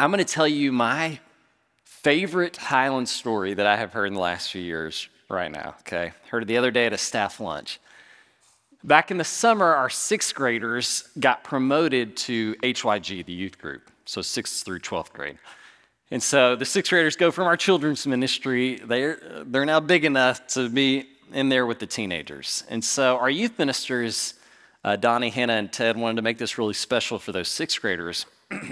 I'm going to tell you my favorite Highland story that I have heard in the last few years right now, okay? Heard it the other day at a staff lunch. Back in the summer, our sixth graders got promoted to HYG, the youth group, so 6th through 12th grade. And so the sixth graders go from our children's ministry, they're now big enough to be in there with the teenagers. And so our youth ministers, Donnie, Hannah, and Ted, wanted to make this really special for those sixth graders.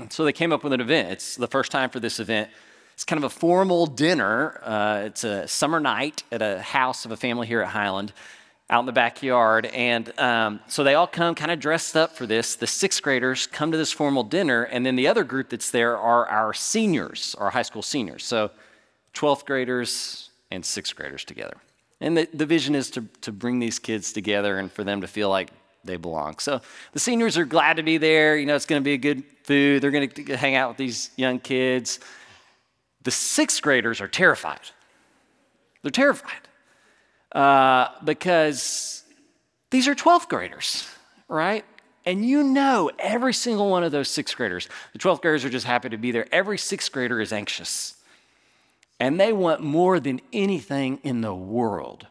So they came up with an event. It's the first time for this event. It's kind of a formal dinner. It's a summer night at a house of a family here at Highland, out in the backyard. And so they all come kind of dressed up for this. The sixth graders come to this formal dinner, and then the other group that's there are our seniors, our high school seniors. So 12th graders and sixth graders together. And the vision is to bring these kids together and for them to feel like they belong. So the seniors are glad to be there. You know, it's going to be good food. They're going to hang out with these young kids. The sixth graders are terrified. They're terrified because these are 12th graders, right? And you know every single one of those sixth graders. The 12th graders are just happy to be there. Every sixth grader is anxious. And they want more than anything in the world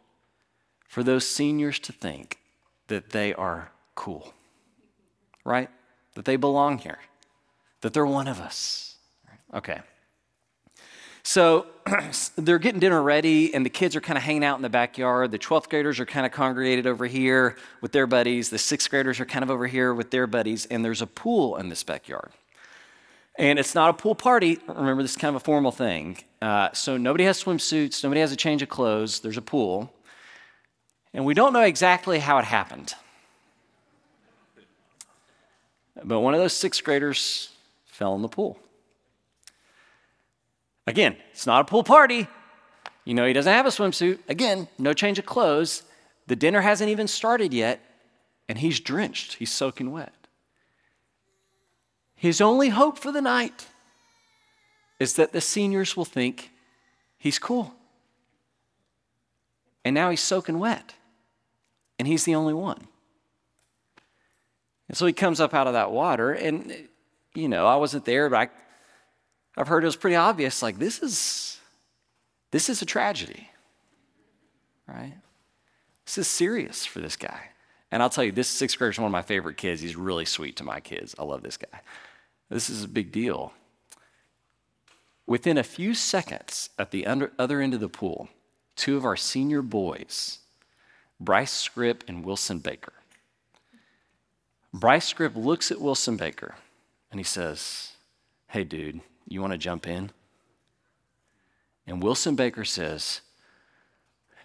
for those seniors to think that they are cool, right? That they belong here, that they're one of us. Okay. So they're getting dinner ready, and the kids are kind of hanging out in the backyard. The 12th graders are kind of congregated over here with their buddies. The 6th graders are kind of over here with their buddies, and there's a pool in this backyard. And it's not a pool party. Remember, this is kind of a formal thing. So nobody has swimsuits. Nobody has a change of clothes. There's a pool. And we don't know exactly how it happened. But one of those sixth graders fell in the pool. Again, it's not a pool party. You know, he doesn't have a swimsuit. Again, no change of clothes. The dinner hasn't even started yet, and he's drenched. He's soaking wet. His only hope for the night is that the seniors will think he's cool. And now he's soaking wet, and he's the only one. And so he comes up out of that water, and, you know, I wasn't there, but I've heard it was pretty obvious, like, this is a tragedy, right? This is serious for this guy. And I'll tell you, this sixth grader is one of my favorite kids. He's really sweet to my kids. I love this guy. This is a big deal. Within a few seconds at the other end of the pool, two of our senior boys, Bryce Scripp and Wilson Baker. Bryce Scripp looks at Wilson Baker, and he says, "Hey, dude, you want to jump in?" And Wilson Baker says,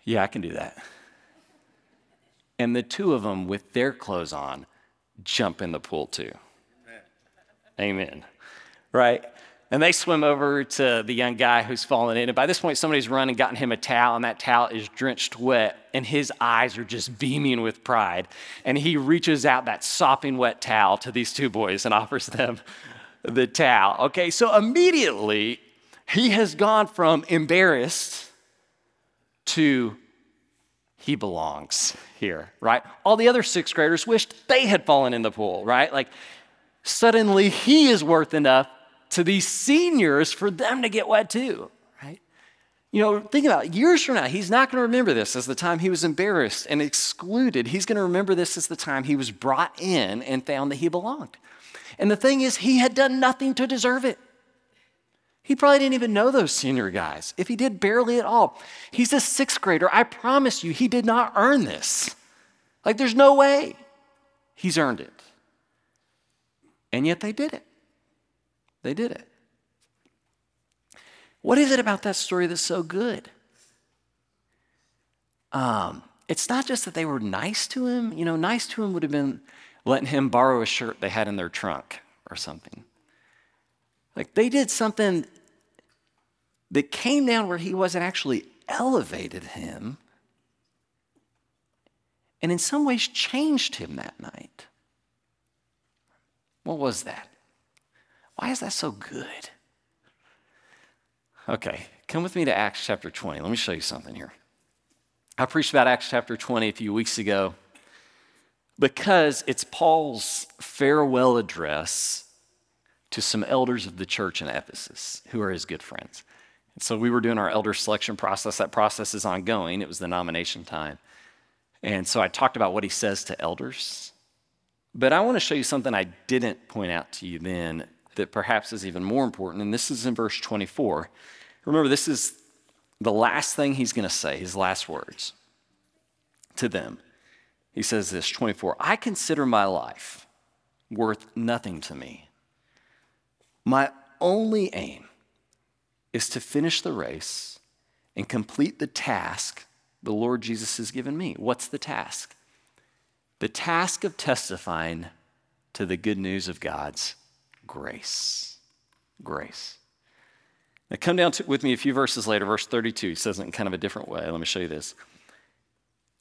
"Yeah, I can do that." And the two of them, with their clothes on, jump in the pool too. Amen. Right? And they swim over to the young guy who's fallen in. And by this point, somebody's run and gotten him a towel, and that towel is drenched wet. And his eyes are just beaming with pride. And he reaches out that sopping wet towel to these two boys and offers them the towel. Okay, so immediately, he has gone from embarrassed to he belongs here, right? All the other sixth graders wished they had fallen in the pool, right? Like, suddenly he is worth enough to these seniors for them to get wet too, right? You know, think about it. Years from now, he's not going to remember this as the time he was embarrassed and excluded. He's going to remember this as the time he was brought in and found that he belonged. And the thing is, he had done nothing to deserve it. He probably didn't even know those senior guys. If he did, barely at all. He's a sixth grader. I promise you, he did not earn this. Like, there's no way he's earned it. And yet they did it. They did it. What is it about that story that's so good? It's not just that they were nice to him. You know, nice to him would have been letting him borrow a shirt they had in their trunk or something. Like, they did something that came down where he wasn't, actually elevated him, and in some ways changed him that night. What was that? Why is that so good? Okay, come with me to Acts chapter 20. Let me show you something here. I preached about Acts chapter 20 a few weeks ago because it's Paul's farewell address to some elders of the church in Ephesus who are his good friends. And so we were doing our elder selection process. That process is ongoing. It was the nomination time. And so I talked about what he says to elders. But I want to show you something I didn't point out to you then that perhaps is even more important. And this is in verse 24. Remember, this is the last thing he's going to say, his last words to them. He says this, 24, I consider my life worth nothing to me. My only aim is to finish the race and complete the task the Lord Jesus has given me. What's the task? The task of testifying to the good news of God's grace. Grace. Now come down with me a few verses later, verse 32. He says it in kind of a different way. Let me show you this.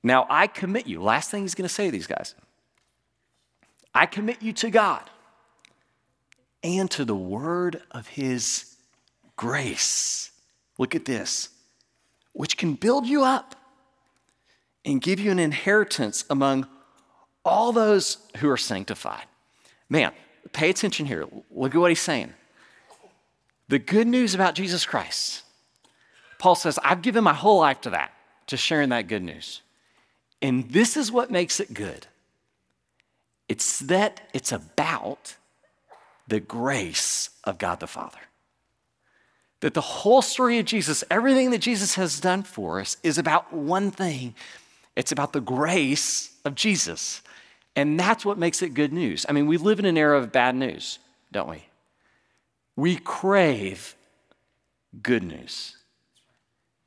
Now I commit you. Last thing he's going to say to these guys. I commit you to God and to the word of his grace. Look at this. Which can build you up and give you an inheritance among all those who are sanctified. Man, pay attention here. Look at what he's saying. The good news about Jesus Christ. Paul says, I've given my whole life to that, to sharing that good news. And this is what makes it good. It's that it's about the grace of God the Father. That the whole story of Jesus, everything that Jesus has done for us is about one thing. It's about the grace of Jesus. And that's what makes it good news. I mean, we live in an era of bad news, don't we? We crave good news.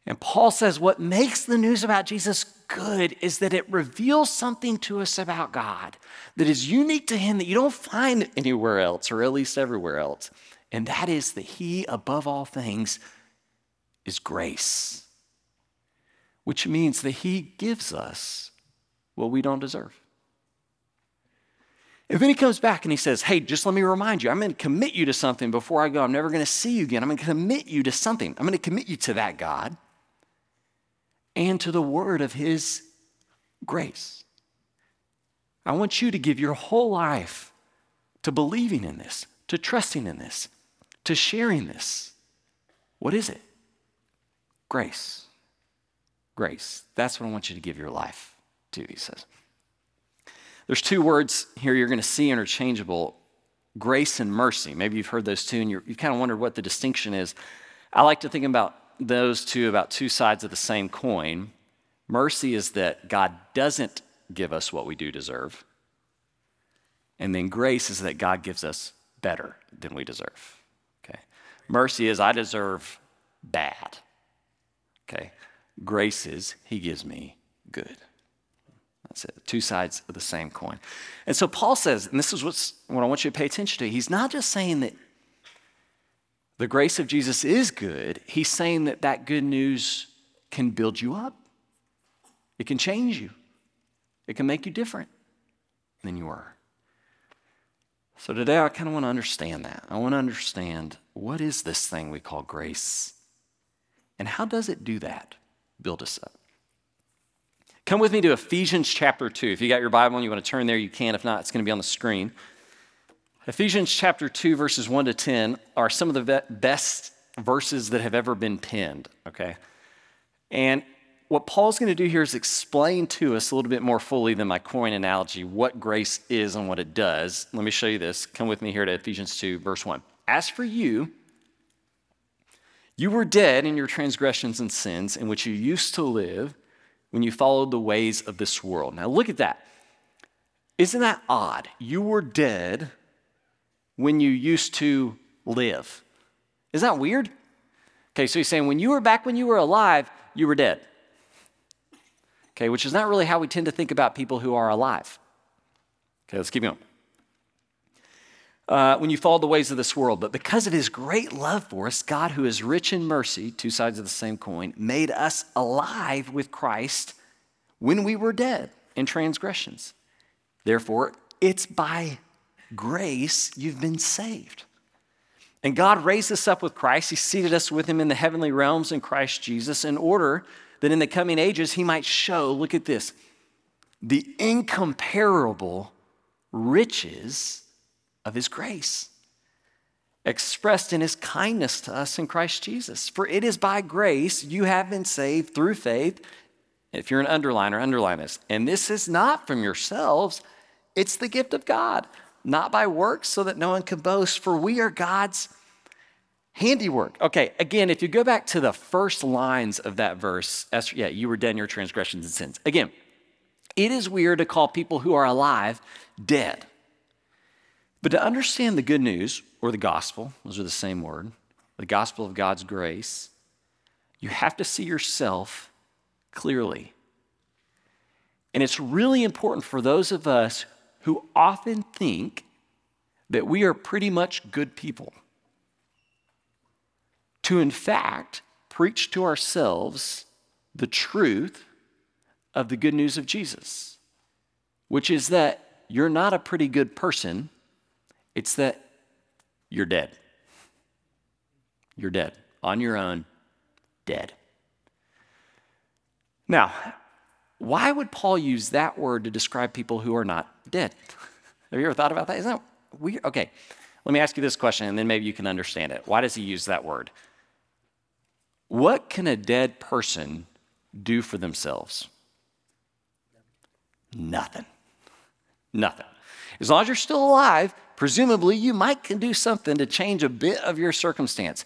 And Paul says what makes the news about Jesus good is that it reveals something to us about God that is unique to him that you don't find anywhere else, or at least everywhere else. And that is that he, above all things, is grace, which means that he gives us what we don't deserve. And then he comes back and he says, hey, just let me remind you, I'm going to commit you to something before I go. I'm never going to see you again. I'm going to commit you to something. I'm going to commit you to that God and to the word of his grace. I want you to give your whole life to believing in this, to trusting in this, to sharing this. What is it? Grace. Grace. That's what I want you to give your life to, he says. There's two words here you're going to see interchangeable, grace and mercy. Maybe you've heard those two and you kind of wondered what the distinction is. I like to think about those two, about two sides of the same coin. Mercy is that God doesn't give us what we do deserve. And then grace is that God gives us better than we deserve. Okay. Mercy is I deserve bad. Okay. Grace is he gives me good. That's it. Two sides of the same coin. And so Paul says, and this is what I want you to pay attention to, he's not just saying that the grace of Jesus is good. He's saying that that good news can build you up. It can change you. It can make you different than you were. So today I kind of want to understand that. I want to understand what is this thing we call grace and how does it do that, build us up? Come with me to Ephesians chapter 2. If you got your Bible and you want to turn there, you can. If not, it's going to be on the screen. Ephesians chapter 2, verses 1 to 10 are some of the best verses that have ever been penned, okay? And what Paul's going to do here is explain to us a little bit more fully than my coin analogy what grace is and what it does. Let me show you this. Come with me here to Ephesians 2, verse 1. As for you, you were dead in your transgressions and sins in which you used to live when you followed the ways of this world. Now look at that. Isn't that odd? You were dead when you used to live. Isn't that weird? Okay, so he's saying when you were back when you were alive, you were dead. Okay, which is not really how we tend to think about people who are alive. Okay, let's keep going. When you followed the ways of this world, but because of his great love for us, God, who is rich in mercy, two sides of the same coin, made us alive with Christ when we were dead in transgressions. Therefore, it's by grace you've been saved. And God raised us up with Christ. He seated us with him in the heavenly realms in Christ Jesus in order that in the coming ages he might show, look at this, the incomparable riches of his grace expressed in his kindness to us in Christ Jesus. For it is by grace you have been saved through faith. If you're an underliner, underline this. And this is not from yourselves, it's the gift of God, not by works, so that no one can boast, for we are God's handiwork. Okay, again, if you go back to the first lines of that verse, you were dead in your transgressions and sins. Again, it is weird to call people who are alive dead. But to understand the good news, or the gospel, those are the same word, the gospel of God's grace, you have to see yourself clearly. And it's really important for those of us who often think that we are pretty much good people to, in fact, preach to ourselves the truth of the good news of Jesus, which is that you're not a pretty good person, it's that you're dead. You're dead, on your own, dead. Now, why would Paul use that word to describe people who are not dead? Have you ever thought about that? Isn't that weird? Okay, let me ask you this question, and then maybe you can understand it. Why does he use that word? What can a dead person do for themselves? Nothing. As long as you're still alive, presumably you might can do something to change a bit of your circumstance.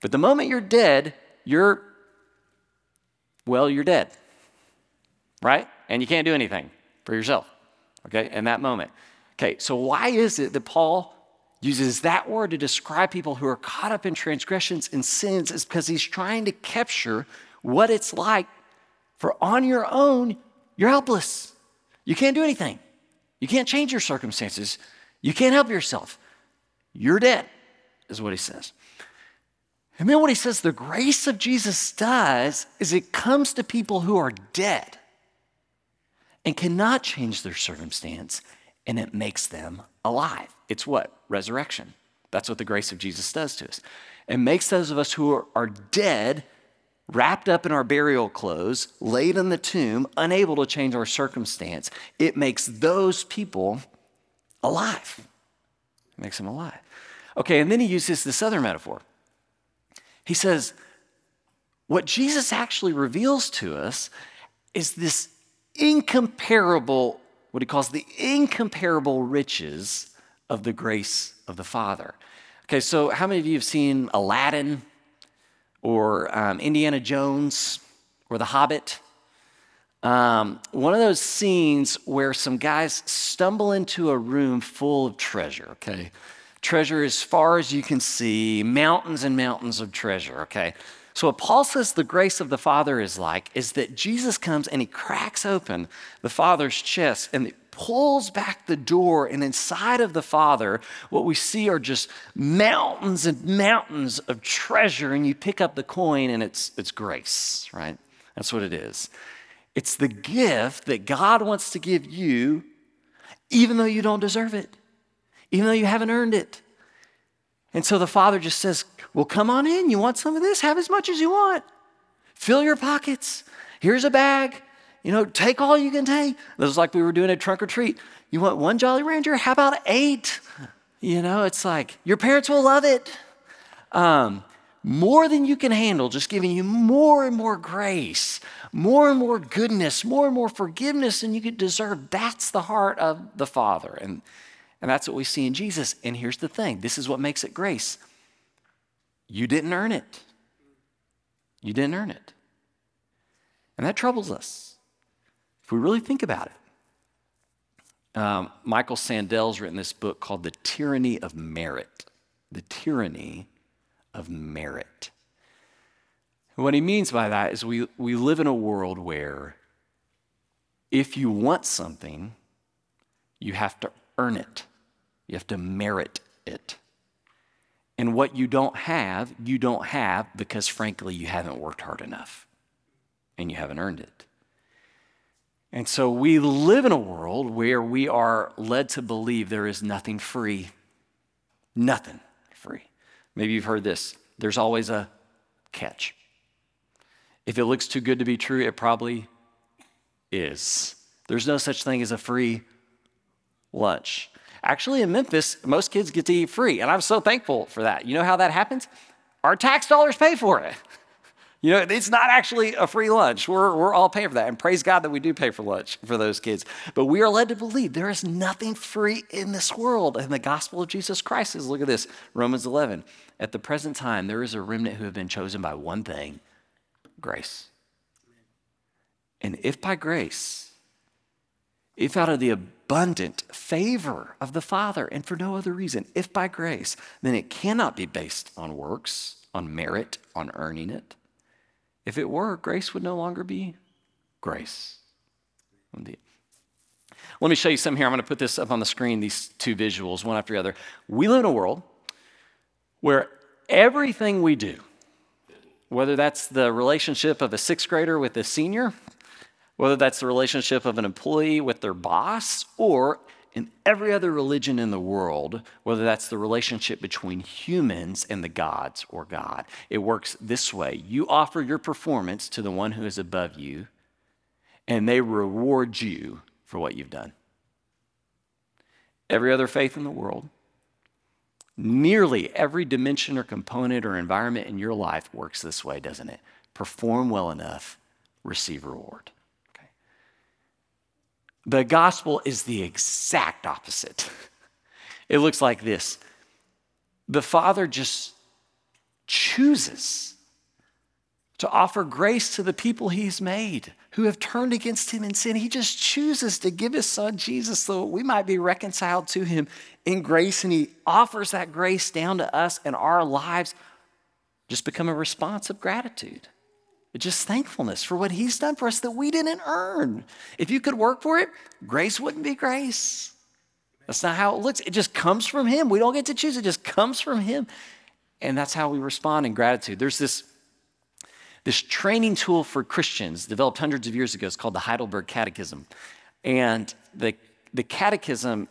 But the moment you're dead, you're dead, right? And you can't do anything for yourself, okay, in that moment. Okay, so why is it that Paul uses that word to describe people who are caught up in transgressions and sins? Is because he's trying to capture what it's like for on your own, you're helpless. You can't do anything. You can't change your circumstances. You can't help yourself. You're dead, is what he says. And then what he says the grace of Jesus does is it comes to people who are dead and cannot change their circumstance, and it makes them alive. It's what? Resurrection. That's what the grace of Jesus does to us. It makes those of us who are dead, wrapped up in our burial clothes, laid in the tomb, unable to change our circumstance. It makes those people alive. It makes them alive. Okay, and then he uses this other metaphor. He says, what Jesus actually reveals to us is this incomparable, what he calls the incomparable riches of the grace of the Father. Okay, so how many of you have seen Aladdin? Or Indiana Jones, or The Hobbit. One of those scenes where some guys stumble into a room full of treasure, okay? Treasure as far as you can see, mountains and mountains of treasure, okay? So what Paul says the grace of the Father is like is that Jesus comes and he cracks open the Father's chest and he pulls back the door, and inside of the Father, what we see are just mountains and mountains of treasure, and you pick up the coin and it's grace, right? That's what it is. It's the gift that God wants to give you even though you don't deserve it, even though you haven't earned it. And so the Father just says, well, come on in. You want some of this? Have as much as you want. Fill your pockets. Here's a bag. Take all you can take. This is like we were doing a trunk or treat. You want one Jolly Rancher? How about 8? It's like your parents will love it. More than you can handle, just giving you more and more grace, more and more goodness, more and more forgiveness than you could deserve. That's the heart of the Father. And that's what we see in Jesus. And here's the thing. This is what makes it grace. You didn't earn it. You didn't earn it. And that troubles us if we really think about it. Michael Sandel's written this book called The Tyranny of Merit. The Tyranny of Merit. And what he means by that is we live in a world where if you want something, you have to earn it. You have to merit it. And what you don't have because, frankly, you haven't worked hard enough and you haven't earned it. And so we live in a world where we are led to believe there is nothing free. Nothing free. Maybe you've heard this. There's always a catch. If it looks too good to be true, it probably is. There's no such thing as a free lunch. Actually, in Memphis, most kids get to eat free, and I'm so thankful for that. You know how that happens? Our tax dollars pay for it. You know, it's not actually a free lunch. We're all paying for that. And praise God that we do pay for lunch for those kids. But we are led to believe there is nothing free in this world. And the gospel of Jesus Christ is, look at this, Romans 11. At the present time, there is a remnant who have been chosen by one thing, grace. And if by grace, if out of the abundant favor of the Father and for no other reason, if by grace, then it cannot be based on works, on merit, on earning it. If it were, grace would no longer be grace. Indeed. Let me show you something here. I'm going to put this up on the screen, these two visuals, one after the other. We live in a world where everything we do, whether that's the relationship of a sixth grader with a senior, whether that's the relationship of an employee with their boss, or in every other religion in the world, whether that's the relationship between humans and the gods or God, it works this way. You offer your performance to the one who is above you, and they reward you for what you've done. Every other faith in the world, nearly every dimension or component or environment in your life works this way, doesn't it? Perform well enough, receive reward. The gospel is the exact opposite. It looks like this. The Father just chooses to offer grace to the people he's made who have turned against him in sin. He just chooses to give his son Jesus so we might be reconciled to him in grace, and he offers that grace down to us, and our lives just become a response of gratitude. Just thankfulness for what he's done for us that we didn't earn. If you could work for it, grace wouldn't be grace. That's not how it looks. It just comes from him. We don't get to choose. It just comes from him. And that's how we respond in gratitude. There's this training tool for Christians developed hundreds of years ago. It's called the Heidelberg Catechism. And the catechism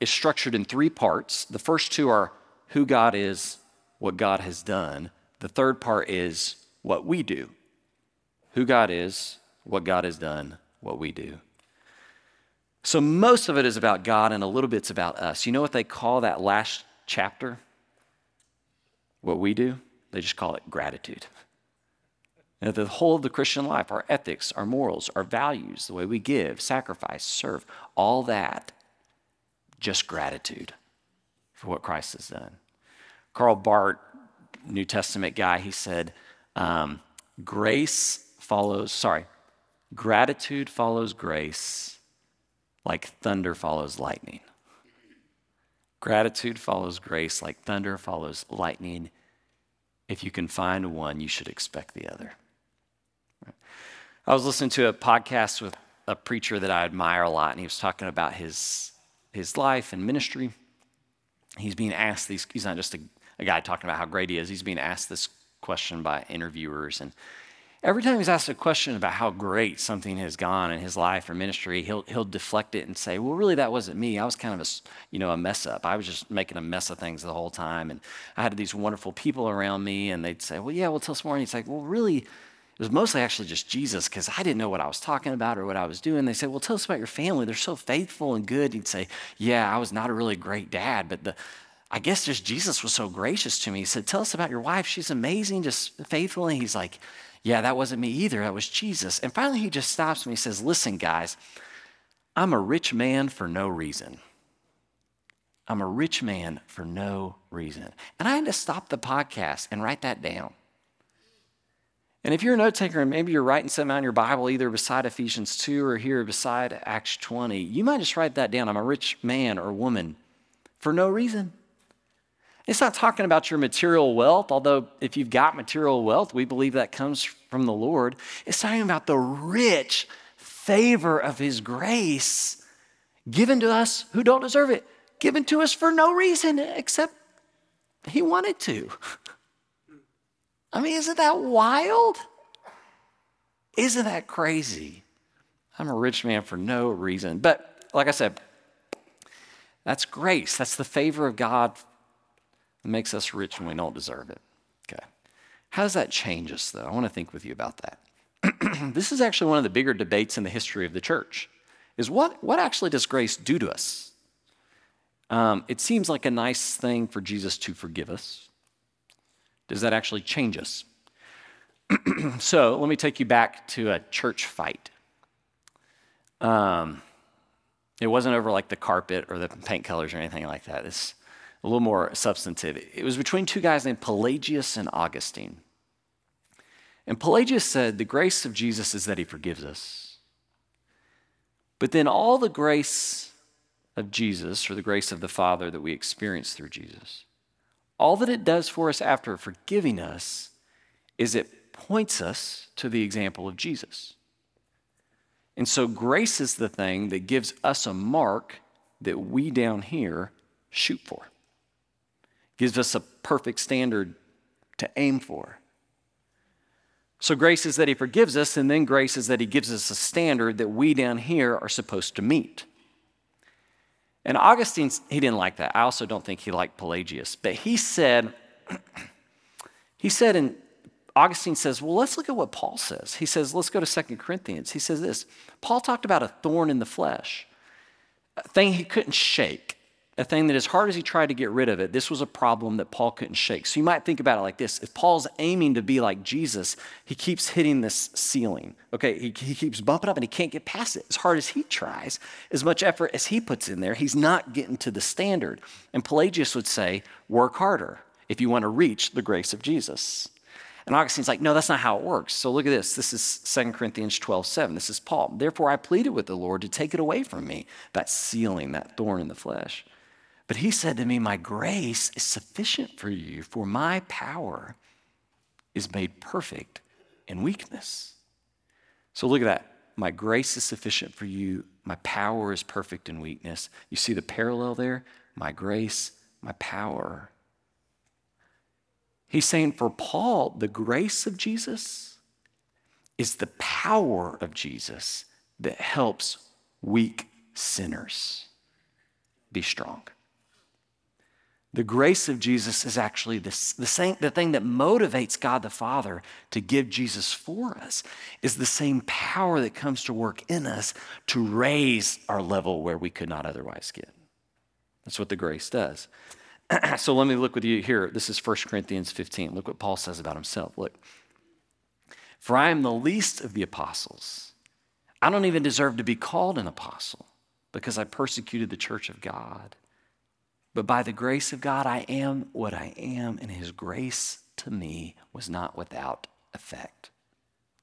is structured in three parts. The first two are who God is, what God has done. The third part is what we do. Who God is, what God has done, what we do. So most of it is about God and a little bit's about us. You know what they call that last chapter? What we do? They just call it gratitude. And at the whole of the Christian life, our ethics, our morals, our values, the way we give, sacrifice, serve, all that, just gratitude for what Christ has done. Karl Barth, New Testament guy, he said, gratitude follows grace like thunder follows lightning. Gratitude follows grace like thunder follows lightning. If you can find one, you should expect the other. I was listening to a podcast with a preacher that I admire a lot, and he was talking about his life and ministry. He's being asked these, he's not just a guy talking about how great he is, he's being asked this question by interviewers, and every time he's asked a question about how great something has gone in his life or ministry, he'll deflect it and say, "Well, really, that wasn't me. I was kind of a mess up. I was just making a mess of things the whole time, and I had these wonderful people around me." And they'd say, "Well, yeah, well, tell us more." And he's like, "Well, really, it was mostly actually just Jesus because I didn't know what I was talking about or what I was doing." They said, "Well, tell us about your family. They're so faithful and good." He'd say, "Yeah, I was not a really great dad, but I guess just Jesus was so gracious to me. He said, tell us about your wife. She's amazing, just faithful." And he's like, "Yeah, that wasn't me either. That was Jesus." And finally, he just stops me. He says, "Listen, guys, I'm a rich man for no reason. I'm a rich man for no reason." And I had to stop the podcast and write that down. And if you're a note taker and maybe you're writing something out in your Bible, either beside Ephesians 2 or here beside Acts 20, you might just write that down. I'm a rich man or woman for no reason. It's not talking about your material wealth, although if you've got material wealth, we believe that comes from the Lord. It's talking about the rich favor of his grace given to us who don't deserve it, given to us for no reason except he wanted to. I mean, isn't that wild? Isn't that crazy? I'm a rich man for no reason. But like I said, that's grace. That's the favor of God. It makes us rich when we don't deserve it. Okay. How does that change us, though? I want to think with you about that. This is actually one of the bigger debates in the history of the church, is what actually does grace do to us? It seems like a nice thing for Jesus to forgive us. Does that actually change us? So let me take you back to a church fight. It wasn't over like the carpet or the paint colors or anything like that. It's a little more substantive. It was between two guys named Pelagius and Augustine. And Pelagius said, the grace of Jesus is that he forgives us. But then all the grace of Jesus, or the grace of the Father that we experience through Jesus, all that it does for us after forgiving us is it points us to the example of Jesus. And so grace is the thing that gives us a mark that we down here shoot for. Gives us a perfect standard to aim for. So grace is that he forgives us, and then grace is that he gives us a standard that we down here are supposed to meet. And Augustine, he didn't like that. I also don't think he liked Pelagius. But he said, and Augustine says, well, let's look at what Paul says. He says, let's go to 2 Corinthians. He says this, Paul talked about a thorn in the flesh, a thing he couldn't shake, a thing that as hard as he tried to get rid of it, this was a problem that Paul couldn't shake. So you might think about it like this. If Paul's aiming to be like Jesus, he keeps hitting this ceiling. Okay, he keeps bumping up and he can't get past it. As hard as he tries, as much effort as he puts in there, he's not getting to the standard. And Pelagius would say, work harder if you want to reach the grace of Jesus. And Augustine's like, no, that's not how it works. So look at this. This is 2 Corinthians 12:7. This is Paul. Therefore, I pleaded with the Lord to take it away from me, that ceiling, that thorn in the flesh. But he said to me, my grace is sufficient for you, for my power is made perfect in weakness. So look at that. My grace is sufficient for you. My power is perfect in weakness. You see the parallel there? My grace, my power. He's saying for Paul, the grace of Jesus is the power of Jesus that helps weak sinners be strong. The grace of Jesus is actually the thing that motivates God the Father to give Jesus for us is the same power that comes to work in us to raise our level where we could not otherwise get. That's what the grace does. So let me look with you here. This is 1 Corinthians 15. Look what Paul says about himself. Look, for I am the least of the apostles. I don't even deserve to be called an apostle because I persecuted the church of God. But by the grace of God, I am what I am, and his grace to me was not without effect.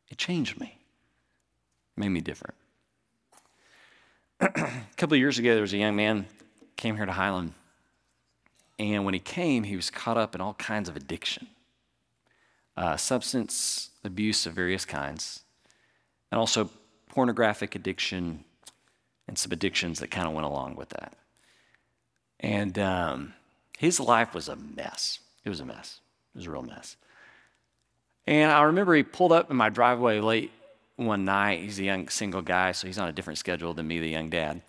It changed me. It made me different. A couple of years ago, there was a young man came here to Highland. And when he came, he was caught up in all kinds of addiction, substance abuse of various kinds, and also pornographic addiction and some addictions that kind of went along with that. And his life was a mess. It was a mess. It was a real mess. And I remember he pulled up in my driveway late one night. He's a young single guy, so he's on a different schedule than me, the young dad.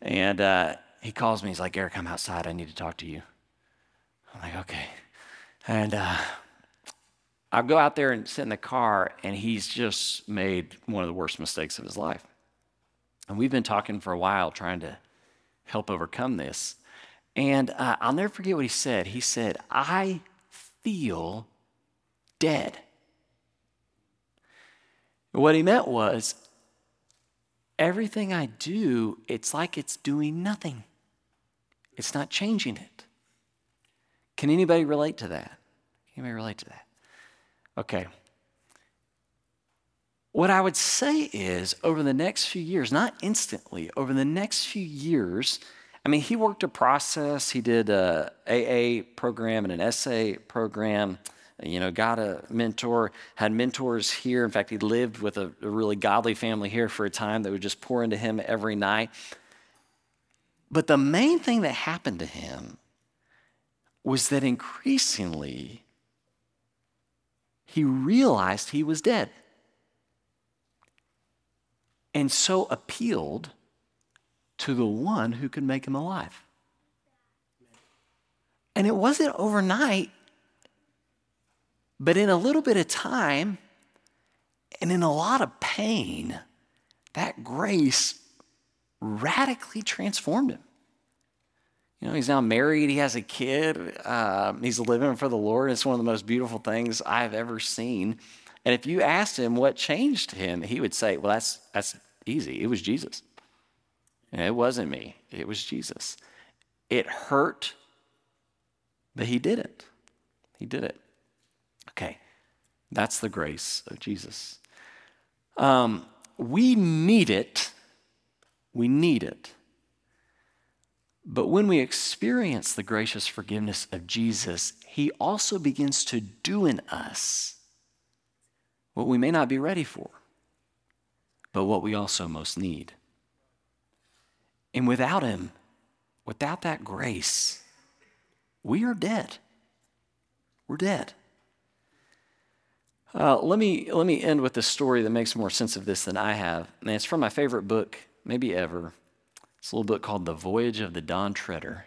And he calls me. He's like, Eric, I'm outside. I need to talk to you. I'm like, okay. And I go out there and sit in the car, and he's just made one of the worst mistakes of his life. And we've been talking for a while trying to help overcome this. And I'll never forget what he said. He said, I feel dead. What he meant was, everything I do, it's like it's doing nothing. It's not changing it. Can anybody relate to that? Anybody relate to that? Okay. What I would say is over the next few years, not instantly, over the next few years, I mean, he worked a process. He did a AA program and an SA program, you know, got a mentor, had mentors here. In fact, he lived with a really godly family here for a time that would just pour into him every night. But the main thing that happened to him was that increasingly he realized he was dead and so appealed to the one who could make him alive. And it wasn't overnight, but in a little bit of time and in a lot of pain, that grace radically transformed him. You know, he's now married. He has a kid. He's living for the Lord. It's one of the most beautiful things I've ever seen. And if you asked him what changed him, he would say, well, that's easy. It was Jesus. And it wasn't me. It was Jesus. It hurt, but he did it. He did it. Okay, that's the grace of Jesus. We need it. We need it. But when we experience the gracious forgiveness of Jesus, he also begins to do in us what we may not be ready for, but what we also most need. And without him, without that grace, we are dead. We're dead. Let me end with a story that makes more sense of this than I have. And it's from my favorite book, maybe ever. It's a little book called The Voyage of the Dawn Treader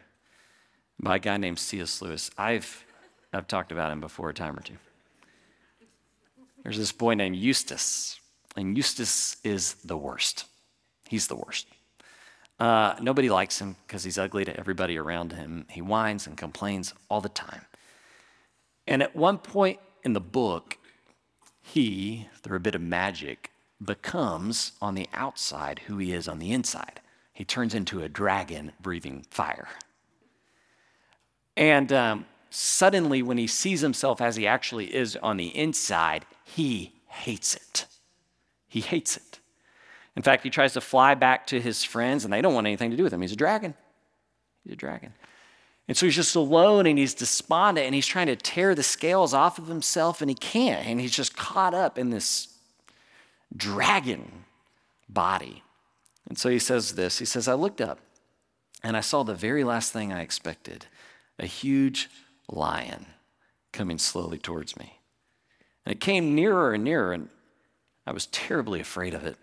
by a guy named C.S. Lewis. I've talked about him before a time or two. There's this boy named Eustace, and Eustace is the worst. He's the worst. Nobody likes him because he's ugly to everybody around him. He whines and complains all the time. And at one point in the book, he, through a bit of magic, becomes on the outside who he is on the inside. He turns into a dragon breathing fire. And suddenly, when he sees himself as he actually is on the inside, he hates it. He hates it. In fact, he tries to fly back to his friends, and they don't want anything to do with him. He's a dragon. He's a dragon. And so he's just alone, and he's despondent, and he's trying to tear the scales off of himself, and he can't. And he's just caught up in this dragon body. And so he says this. He says, I looked up, and I saw the very last thing I expected, a huge lion coming slowly towards me. And it came nearer and nearer, and I was terribly afraid of it.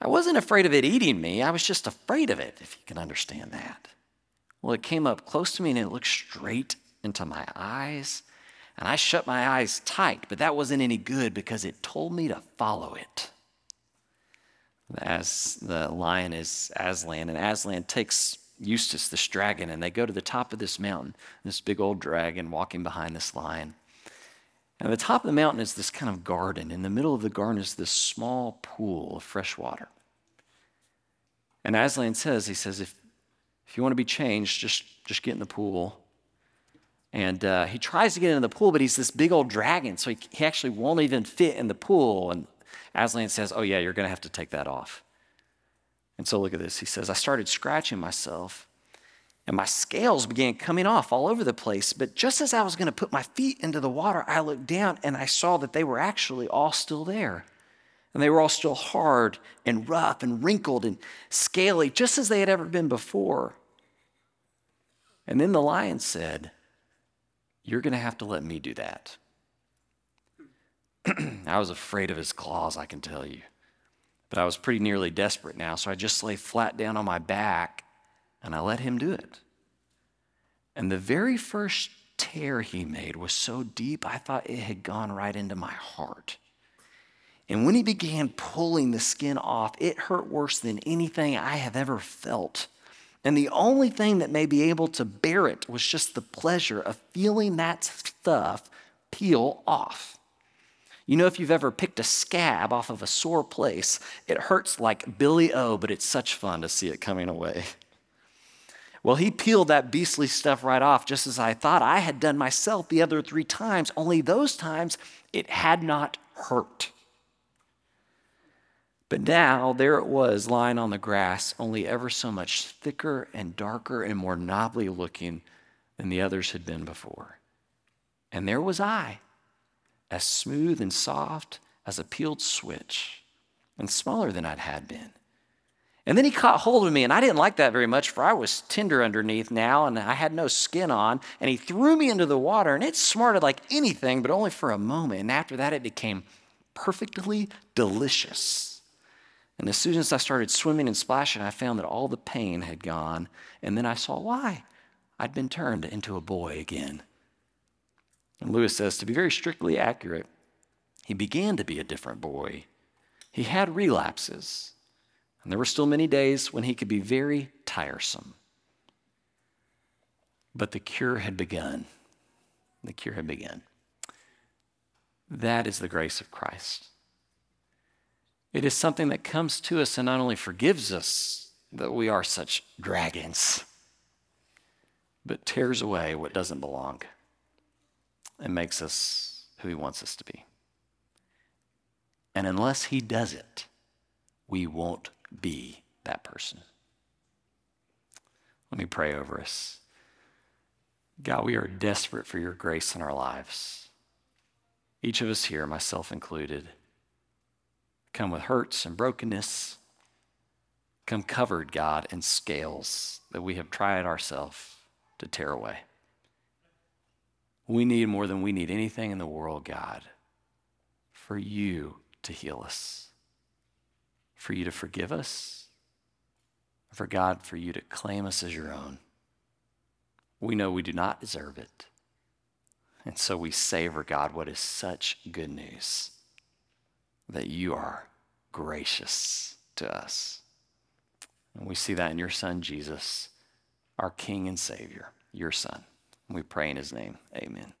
I wasn't afraid of it eating me. I was just afraid of it, if you can understand that. Well, it came up close to me, and it looked straight into my eyes, and I shut my eyes tight, but that wasn't any good because it told me to follow it. As the lion is Aslan, and Aslan takes Eustace, this dragon, and they go to the top of this mountain, this big old dragon walking behind this lion. And at the top of the mountain is this kind of garden. In the middle of the garden is this small pool of fresh water. And Aslan says, he says, if you want to be changed, just get in the pool. And he tries to get into the pool, but he's this big old dragon, so he actually won't even fit in the pool. And Aslan says, oh yeah, you're going to have to take that off. And so look at this. He says, I started scratching myself, and my scales began coming off all over the place. But just as I was going to put my feet into the water, I looked down, and I saw that they were actually all still there. And they were all still hard and rough and wrinkled and scaly, just as they had ever been before. And then the lion said, you're going to have to let me do that. I was afraid of his claws, I can tell you. But I was pretty nearly desperate now, so I just lay flat down on my back, and I let him do it. And the very first tear he made was so deep, I thought it had gone right into my heart. And when he began pulling the skin off, it hurt worse than anything I have ever felt. And the only thing that made me able to bear it was just the pleasure of feeling that stuff peel off. You know, if you've ever picked a scab off of a sore place, it hurts like Billy O, but it's such fun to see it coming away. Well, he peeled that beastly stuff right off, just as I thought I had done myself the other 3 times, only those times it had not hurt. But now, there it was, lying on the grass, only ever so much thicker and darker and more knobbly looking than the others had been before. And there was I, as smooth and soft as a peeled switch, and smaller than I'd had been. And then he caught hold of me, and I didn't like that very much, for I was tender underneath now, and I had no skin on, and he threw me into the water, and it smarted like anything, but only for a moment, and after that it became perfectly delicious. And as soon as I started swimming and splashing, I found that all the pain had gone, and then I saw why. I'd been turned into a boy again. And Lewis says, to be very strictly accurate, he began to be a different boy. He had relapses, and there were still many days when he could be very tiresome. But the cure had begun. The cure had begun. That is the grace of Christ. It is something that comes to us and not only forgives us that we are such dragons, but tears away what doesn't belong and makes us who he wants us to be. And unless he does it, we won't be that person. Let me pray over us. God, we are desperate for your grace in our lives. Each of us here, myself included, come with hurts and brokenness. Come covered, God, in scales that we have tried ourselves to tear away. We need more than we need anything in the world, God, for you to heal us, for you to forgive us, for God, for you to claim us as your own. We know we do not deserve it. And so we savor, God, what is such good news, that you are gracious to us. And we see that in your Son, Jesus, our King and Savior, your Son. And we pray in his name. Amen.